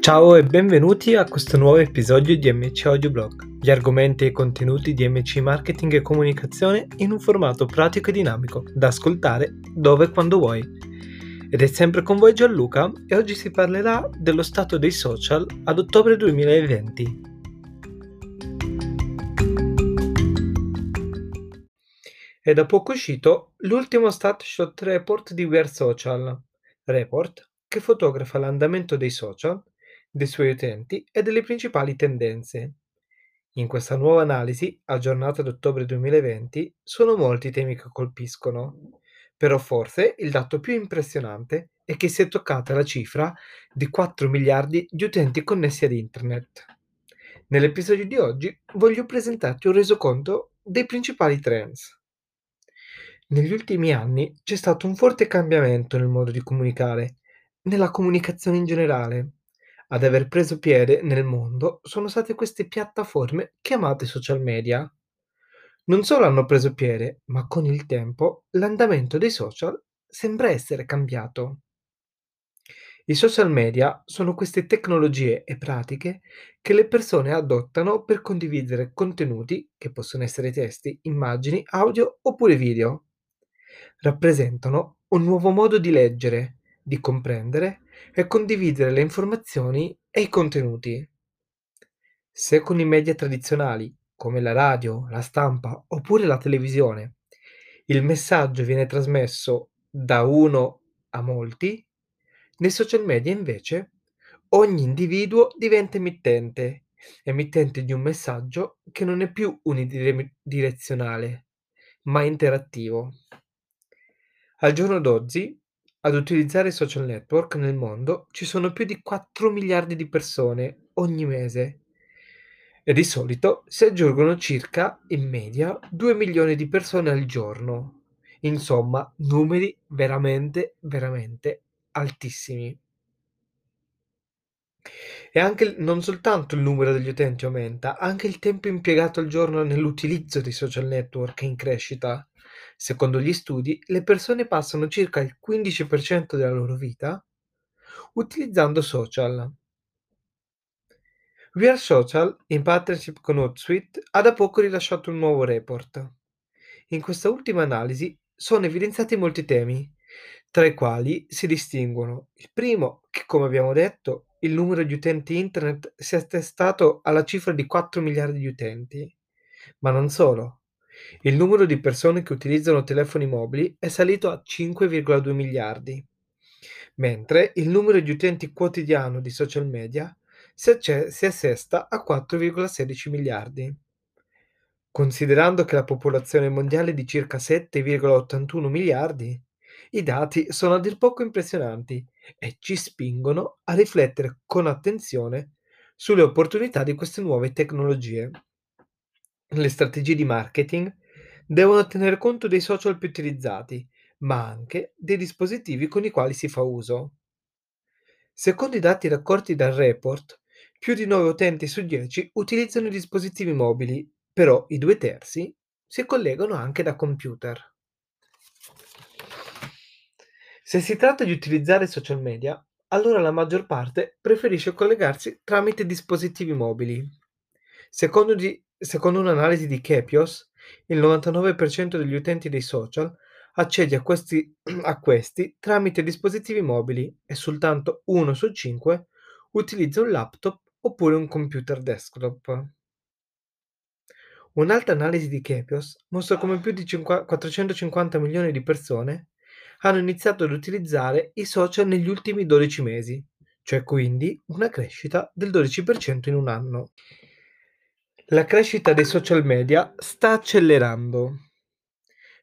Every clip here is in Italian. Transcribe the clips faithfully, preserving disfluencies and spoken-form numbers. Ciao e benvenuti a questo nuovo episodio di M C Audio Blog, gli argomenti e i contenuti di M C Marketing e Comunicazione in un formato pratico e dinamico, da ascoltare dove e quando vuoi. Ed è sempre con voi Gianluca e oggi si parlerà dello stato dei social ad ottobre duemilaventi. È da poco uscito l'ultimo snapshot report di We Are Social, report che fotografa l'andamento dei social, dei suoi utenti e delle principali tendenze. In questa nuova analisi, aggiornata ad ottobre duemilaventi, sono molti i temi che colpiscono. Però forse il dato più impressionante è che si è toccata la cifra di quattro miliardi di utenti connessi ad internet. Nell'episodio di oggi voglio presentarti un resoconto dei principali trends. Negli ultimi anni c'è stato un forte cambiamento nel modo di comunicare, nella comunicazione in generale. Ad aver preso piede nel mondo sono state queste piattaforme chiamate social media. Non solo hanno preso piede, ma con il tempo l'andamento dei social sembra essere cambiato. I social media sono queste tecnologie e pratiche che le persone adottano per condividere contenuti che possono essere testi, immagini, audio oppure video. Rappresentano un nuovo modo di leggere, di comprendere e condividere le informazioni e i contenuti. Se con i media tradizionali, come la radio, la stampa oppure la televisione, il messaggio viene trasmesso da uno a molti, nei social media invece ogni individuo diventa emittente, emittente di un messaggio che non è più unidirezionale, ma interattivo. Al giorno d'oggi, ad utilizzare i social network nel mondo ci sono più di quattro miliardi di persone ogni mese e di solito si aggiungono circa, in media, due milioni di persone al giorno. Insomma, numeri veramente, veramente altissimi. E anche non soltanto il numero degli utenti aumenta, anche il tempo impiegato al giorno nell'utilizzo dei social network è in crescita. Secondo gli studi, le persone passano circa il quindici per cento della loro vita utilizzando social. We Are Social, in partnership con Hootsuite, ha da poco rilasciato un nuovo report. In questa ultima analisi sono evidenziati molti temi, tra i quali si distinguono il primo, che come abbiamo detto, il numero di utenti internet si è attestato alla cifra di quattro miliardi di utenti, ma non solo. Il numero di persone che utilizzano telefoni mobili è salito a cinque virgola due miliardi, mentre il numero di utenti quotidiano di social media si, acc- si assesta a quattro virgola sedici miliardi. Considerando che la popolazione mondiale è di circa sette virgola ottantuno miliardi, i dati sono a dir poco impressionanti e ci spingono a riflettere con attenzione sulle opportunità di queste nuove tecnologie. Le strategie di marketing devono tenere conto dei social più utilizzati, ma anche dei dispositivi con i quali si fa uso. Secondo i dati raccolti dal report, più di nove utenti su dieci utilizzano i dispositivi mobili, però i due terzi si collegano anche da computer. Se si tratta di utilizzare social media, allora la maggior parte preferisce collegarsi tramite dispositivi mobili. Secondo di Secondo un'analisi di Kepios, il novantanove per cento degli utenti dei social accede a questi, a questi tramite dispositivi mobili e soltanto uno su cinque utilizza un laptop oppure un computer desktop. Un'altra analisi di Kepios mostra come più di quattrocentocinquanta milioni di persone hanno iniziato ad utilizzare i social negli ultimi dodici mesi, cioè quindi una crescita del dodici per cento in un anno. La crescita dei social media sta accelerando.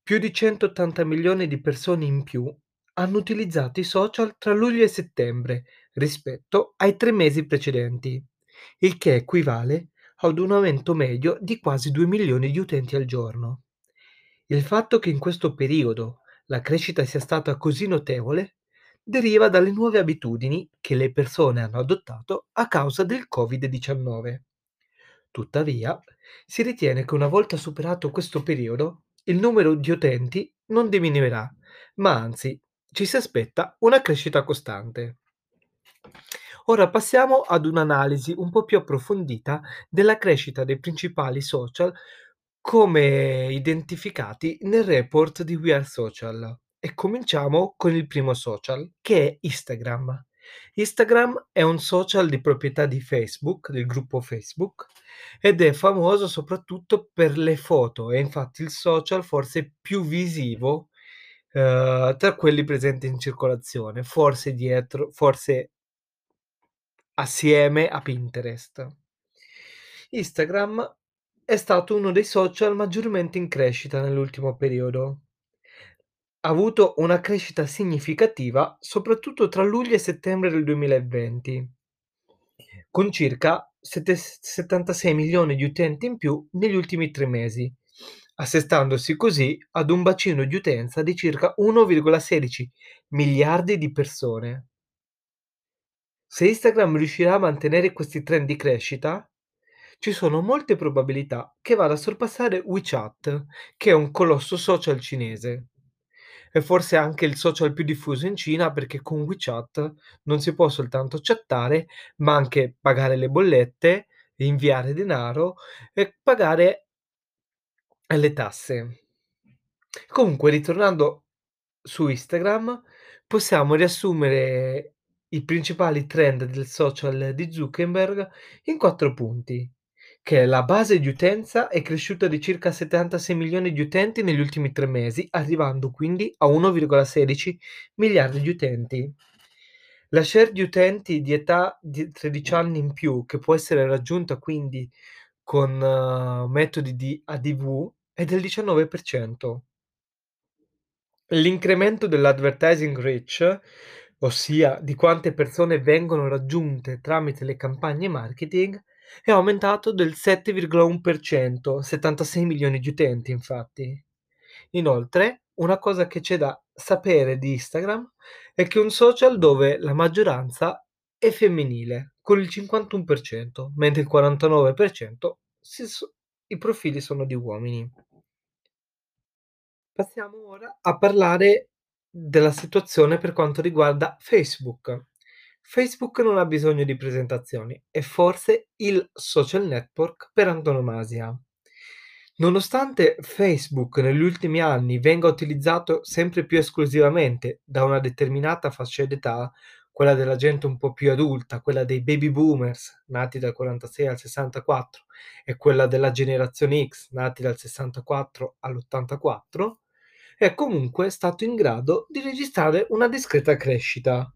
Più di centottanta milioni di persone in più hanno utilizzato i social tra luglio e settembre rispetto ai tre mesi precedenti, il che equivale ad un aumento medio di quasi due milioni di utenti al giorno. Il fatto che in questo periodo la crescita sia stata così notevole deriva dalle nuove abitudini che le persone hanno adottato a causa del covid diciannove. Tuttavia, si ritiene che una volta superato questo periodo, il numero di utenti non diminuirà, ma anzi, ci si aspetta una crescita costante. Ora passiamo ad un'analisi un po' più approfondita della crescita dei principali social come identificati nel report di We Are Social. E cominciamo con il primo social, che è Instagram. Instagram è un social di proprietà di Facebook, del gruppo Facebook, ed è famoso soprattutto per le foto. È infatti il social forse più visivo eh, tra quelli presenti in circolazione, forse dietro, forse assieme a Pinterest. Instagram è stato uno dei social maggiormente in crescita nell'ultimo periodo. Ha avuto una crescita significativa soprattutto tra luglio e settembre del duemilaventi, con circa settantasei milioni di utenti in più negli ultimi tre mesi, assestandosi così ad un bacino di utenza di circa uno virgola sedici miliardi di persone. Se Instagram riuscirà a mantenere questi trend di crescita, ci sono molte probabilità che vada a sorpassare WeChat, che è un colosso social cinese. È forse anche il social più diffuso in Cina, perché con WeChat non si può soltanto chattare, ma anche pagare le bollette, inviare denaro e pagare le tasse. Comunque, ritornando su Instagram, possiamo riassumere i principali trend del social di Zuckerberg in quattro punti, che la base di utenza è cresciuta di circa settantasei milioni di utenti negli ultimi tre mesi, arrivando quindi a uno virgola sedici miliardi di utenti. La share di utenti di età di tredici anni in più, che può essere raggiunta quindi con uh, metodi di A D V, è del diciannove per cento. L'incremento dell'advertising reach, ossia di quante persone vengono raggiunte tramite le campagne marketing, è aumentato del sette virgola uno per cento, settantasei milioni di utenti infatti. Inoltre, una cosa che c'è da sapere di Instagram è che è un social dove la maggioranza è femminile, con il cinquantuno per cento, mentre il quarantanove per cento si so- i profili sono di uomini. Passiamo ora a parlare della situazione per quanto riguarda Facebook. Facebook non ha bisogno di presentazioni, è forse il social network per antonomasia. Nonostante Facebook negli ultimi anni venga utilizzato sempre più esclusivamente da una determinata fascia d'età, quella della gente un po' più adulta, quella dei baby boomers nati dal quarantasei al sessantaquattro e quella della generazione X nati dal sessantaquattro all'ottantaquattro, è comunque stato in grado di registrare una discreta crescita.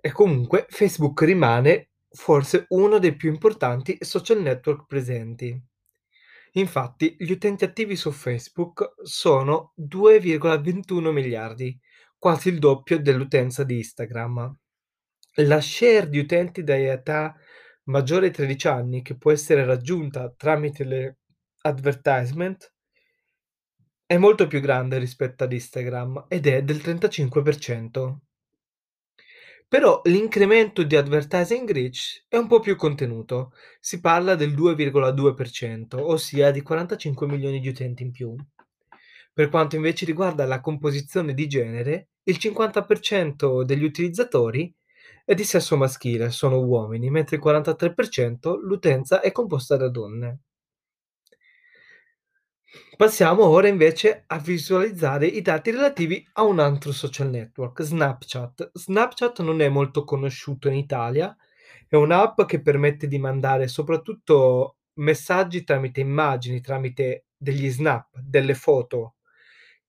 E comunque Facebook rimane forse uno dei più importanti social network presenti. Infatti gli utenti attivi su Facebook sono due virgola ventuno miliardi, quasi il doppio dell'utenza di Instagram. La share di utenti da età maggiore ai tredici anni, che può essere raggiunta tramite le advertisement, è molto più grande rispetto ad Instagram ed è del trentacinque per cento. Però l'incremento di advertising reach è un po' più contenuto, si parla del due virgola due per cento, ossia di quarantacinque milioni di utenti in più. Per quanto invece riguarda la composizione di genere, il cinquanta per cento degli utilizzatori è di sesso maschile, sono uomini, mentre il quarantatré per cento l'utenza è composta da donne. Passiamo ora invece a visualizzare i dati relativi a un altro social network, Snapchat. Snapchat non è molto conosciuto in Italia, è un'app che permette di mandare soprattutto messaggi tramite immagini, tramite degli snap, delle foto,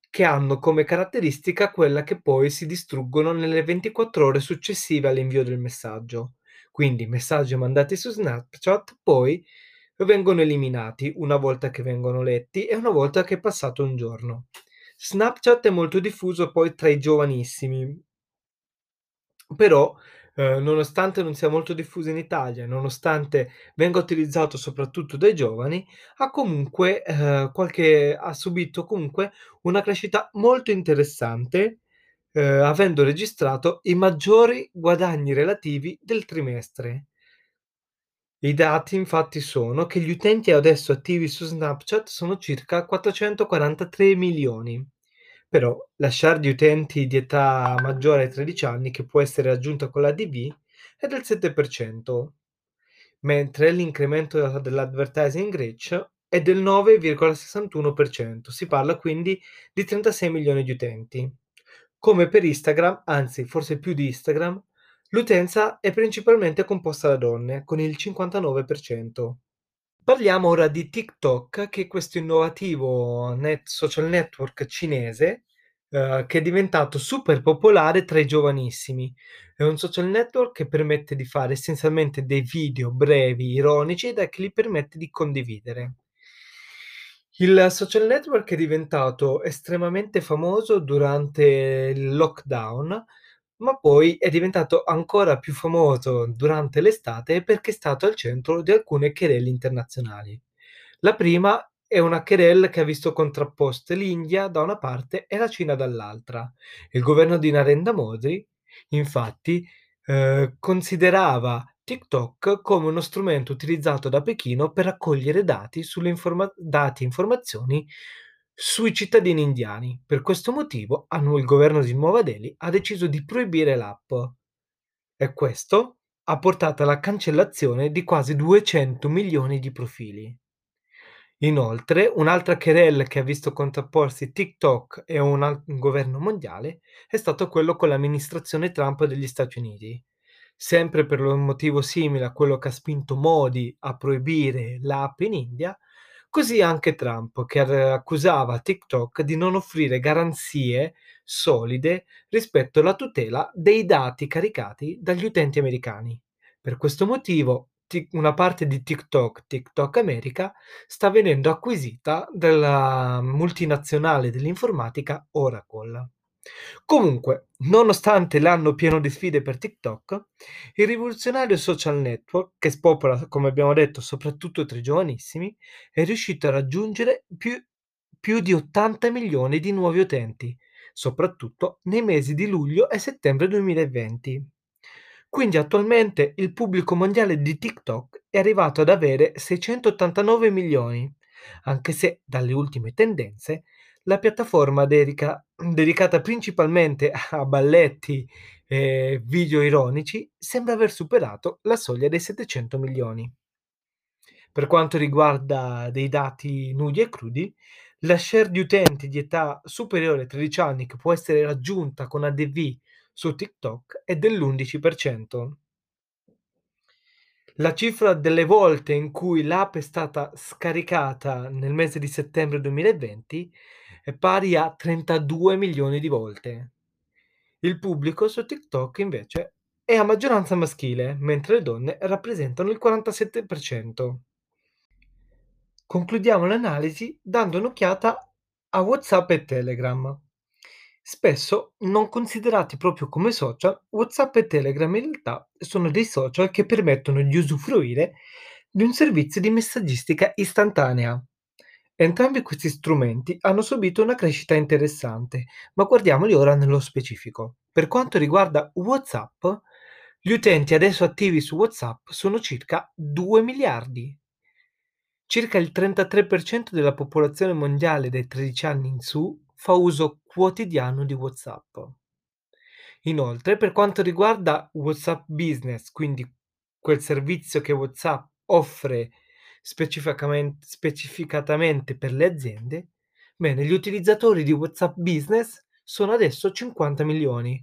che hanno come caratteristica quella che poi si distruggono nelle ventiquattro ore successive all'invio del messaggio. Quindi messaggi mandati su Snapchat poi vengono eliminati una volta che vengono letti e una volta che è passato un giorno. Snapchat è molto diffuso poi tra i giovanissimi, però eh, nonostante non sia molto diffuso in Italia, nonostante venga utilizzato soprattutto dai giovani, ha comunque eh, qualche ha subito comunque una crescita molto interessante, eh, avendo registrato i maggiori guadagni relativi del trimestre. I dati infatti sono che gli utenti adesso attivi su Snapchat sono circa quattrocentoquarantatré milioni, però la share di utenti di età maggiore ai tredici anni, che può essere raggiunta con l'A D V, è del sette per cento, mentre l'incremento dell'advertising reach è del nove virgola sessantuno per cento, si parla quindi di trentasei milioni di utenti. Come per Instagram, anzi forse più di Instagram, l'utenza è principalmente composta da donne, con il cinquantanove per cento. Parliamo ora di TikTok, che è questo innovativo net social network cinese eh, che è diventato super popolare tra i giovanissimi. È un social network che permette di fare essenzialmente dei video brevi, ironici, da che li permette di condividere. Il social network è diventato estremamente famoso durante il lockdown, ma poi è diventato ancora più famoso durante l'estate perché è stato al centro di alcune querelle internazionali. La prima è una querelle che ha visto contrapposte l'India da una parte e la Cina dall'altra. Il governo di Narendra Modi, infatti, eh, considerava TikTok come uno strumento utilizzato da Pechino per raccogliere dati sulle informa- dati e informazioni sui cittadini indiani. Per questo motivo il governo di Nuova Delhi ha deciso di proibire l'app e questo ha portato alla cancellazione di quasi duecento milioni di profili. Inoltre, un'altra querelle che ha visto contrapporsi TikTok e un, al- un governo mondiale è stato quello con l'amministrazione Trump degli Stati Uniti. Sempre per un motivo simile a quello che ha spinto Modi a proibire l'app in India, così anche Trump, che accusava TikTok di non offrire garanzie solide rispetto alla tutela dei dati caricati dagli utenti americani. Per questo motivo, una parte di TikTok, TikTok America, sta venendo acquisita dalla multinazionale dell'informatica Oracle. Comunque, nonostante l'anno pieno di sfide per TikTok, il rivoluzionario social network, che spopola, come abbiamo detto, soprattutto tra i giovanissimi, è riuscito a raggiungere più, più di ottanta milioni di nuovi utenti, soprattutto nei mesi di luglio e settembre duemilaventi. Quindi attualmente il pubblico mondiale di TikTok è arrivato ad avere seicentottantanove milioni, anche se dalle ultime tendenze la piattaforma dedica, dedicata principalmente a balletti e video ironici sembra aver superato la soglia dei settecento milioni. Per quanto riguarda dei dati nudi e crudi, la share di utenti di età superiore ai tredici anni che può essere raggiunta con A D V su TikTok è dell'undici per cento. La cifra delle volte in cui l'app è stata scaricata nel mese di settembre duemilaventi è pari a trentadue milioni di volte. Il pubblico su TikTok invece è a maggioranza maschile, mentre le donne rappresentano il quarantasette per cento. Concludiamo l'analisi dando un'occhiata a WhatsApp e Telegram. Spesso non considerati proprio come social, WhatsApp e Telegram in realtà sono dei social che permettono di usufruire di un servizio di messaggistica istantanea. Entrambi questi strumenti hanno subito una crescita interessante, ma guardiamoli ora nello specifico. Per quanto riguarda WhatsApp, gli utenti adesso attivi su WhatsApp sono circa due miliardi. Circa il trentatré per cento della popolazione mondiale dai tredici anni in su fa uso quotidiano di WhatsApp. Inoltre, per quanto riguarda WhatsApp Business, quindi quel servizio che WhatsApp offre specificamente, specificatamente per le aziende, bene, gli utilizzatori di WhatsApp Business sono adesso cinquanta milioni.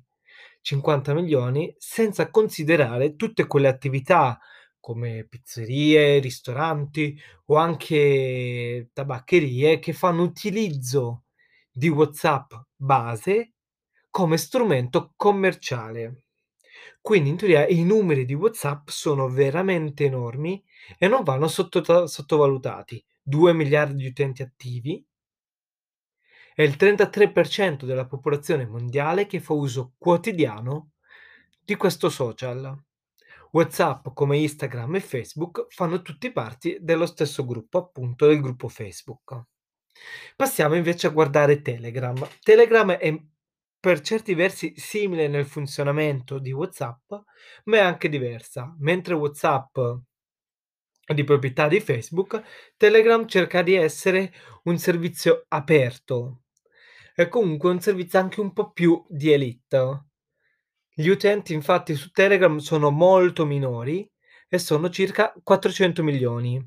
cinquanta milioni senza considerare tutte quelle attività come pizzerie, ristoranti o anche tabaccherie che fanno utilizzo di WhatsApp base come strumento commerciale. Quindi in teoria i numeri di WhatsApp sono veramente enormi e non vanno sotto- sottovalutati. due miliardi di utenti attivi e il trentatré per cento della popolazione mondiale che fa uso quotidiano di questo social. WhatsApp, come Instagram e Facebook, fanno tutti parte dello stesso gruppo, appunto del gruppo Facebook. Passiamo invece a guardare Telegram. Telegram è per certi versi simile nel funzionamento di WhatsApp, ma è anche diversa. Mentre WhatsApp è di proprietà di Facebook, Telegram cerca di essere un servizio aperto. È comunque un servizio anche un po' più di elite. Gli utenti infatti su Telegram sono molto minori e sono circa quattrocento milioni.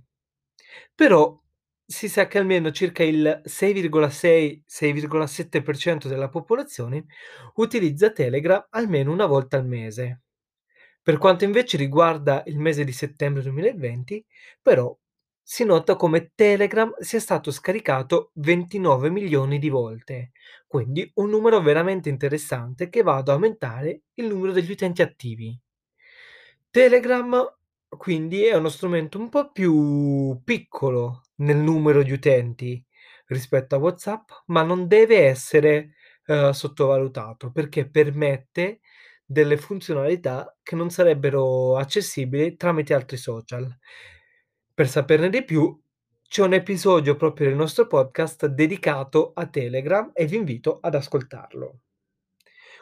Però si sa che almeno circa il sei virgola sei-sei virgola sette per cento della popolazione utilizza Telegram almeno una volta al mese. Per quanto invece riguarda il mese di settembre duemilaventi, però si nota come Telegram sia stato scaricato ventinove milioni di volte, quindi un numero veramente interessante che va ad aumentare il numero degli utenti attivi. Telegram quindi è uno strumento un po' più piccolo nel numero di utenti rispetto a WhatsApp, ma non deve essere eh, sottovalutato perché permette delle funzionalità che non sarebbero accessibili tramite altri social. Per saperne di più, c'è un episodio proprio del nostro podcast dedicato a Telegram e vi invito ad ascoltarlo.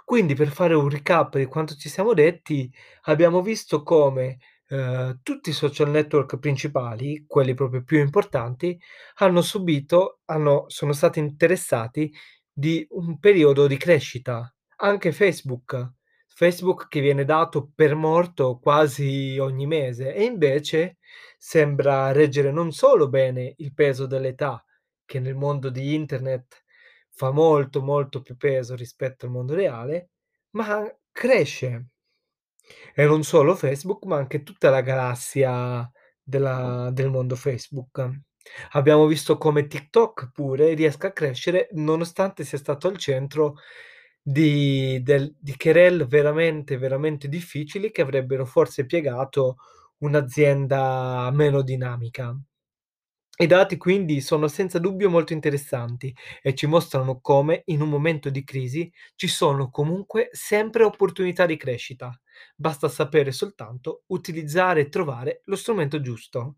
Quindi, per fare un recap di quanto ci siamo detti, abbiamo visto come eh, tutti i social network principali, quelli proprio più importanti, hanno subito, hanno, sono stati interessati di un periodo di crescita. Anche Facebook, Facebook che viene dato per morto quasi ogni mese e invece sembra reggere non solo bene il peso dell'età, che nel mondo di internet fa molto molto più peso rispetto al mondo reale, ma cresce. E non solo Facebook, ma anche tutta la galassia della, del mondo Facebook. Abbiamo visto come TikTok pure riesca a crescere nonostante sia stato al centro di, del, di querelle veramente veramente difficili che avrebbero forse piegato un'azienda meno dinamica. I dati quindi sono senza dubbio molto interessanti e ci mostrano come in un momento di crisi ci sono comunque sempre opportunità di crescita. Basta sapere soltanto utilizzare e trovare lo strumento giusto.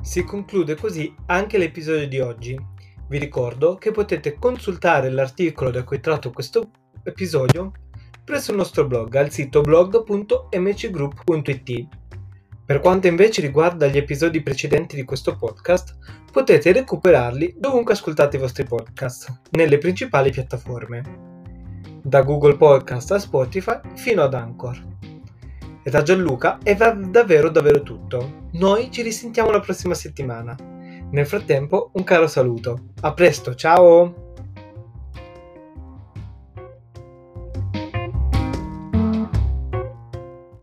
Si conclude così anche l'episodio di oggi. Vi ricordo che potete consultare l'articolo da cui tratto questo episodio presso il nostro blog al sito blog punto m c group punto i t. Per quanto invece riguarda gli episodi precedenti di questo podcast, potete recuperarli dovunque ascoltate i vostri podcast, nelle principali piattaforme, da Google Podcasts a Spotify fino ad Anchor. E da Gianluca è davvero davvero tutto. Noi ci risentiamo la prossima settimana. Nel frattempo un caro saluto. A presto, ciao!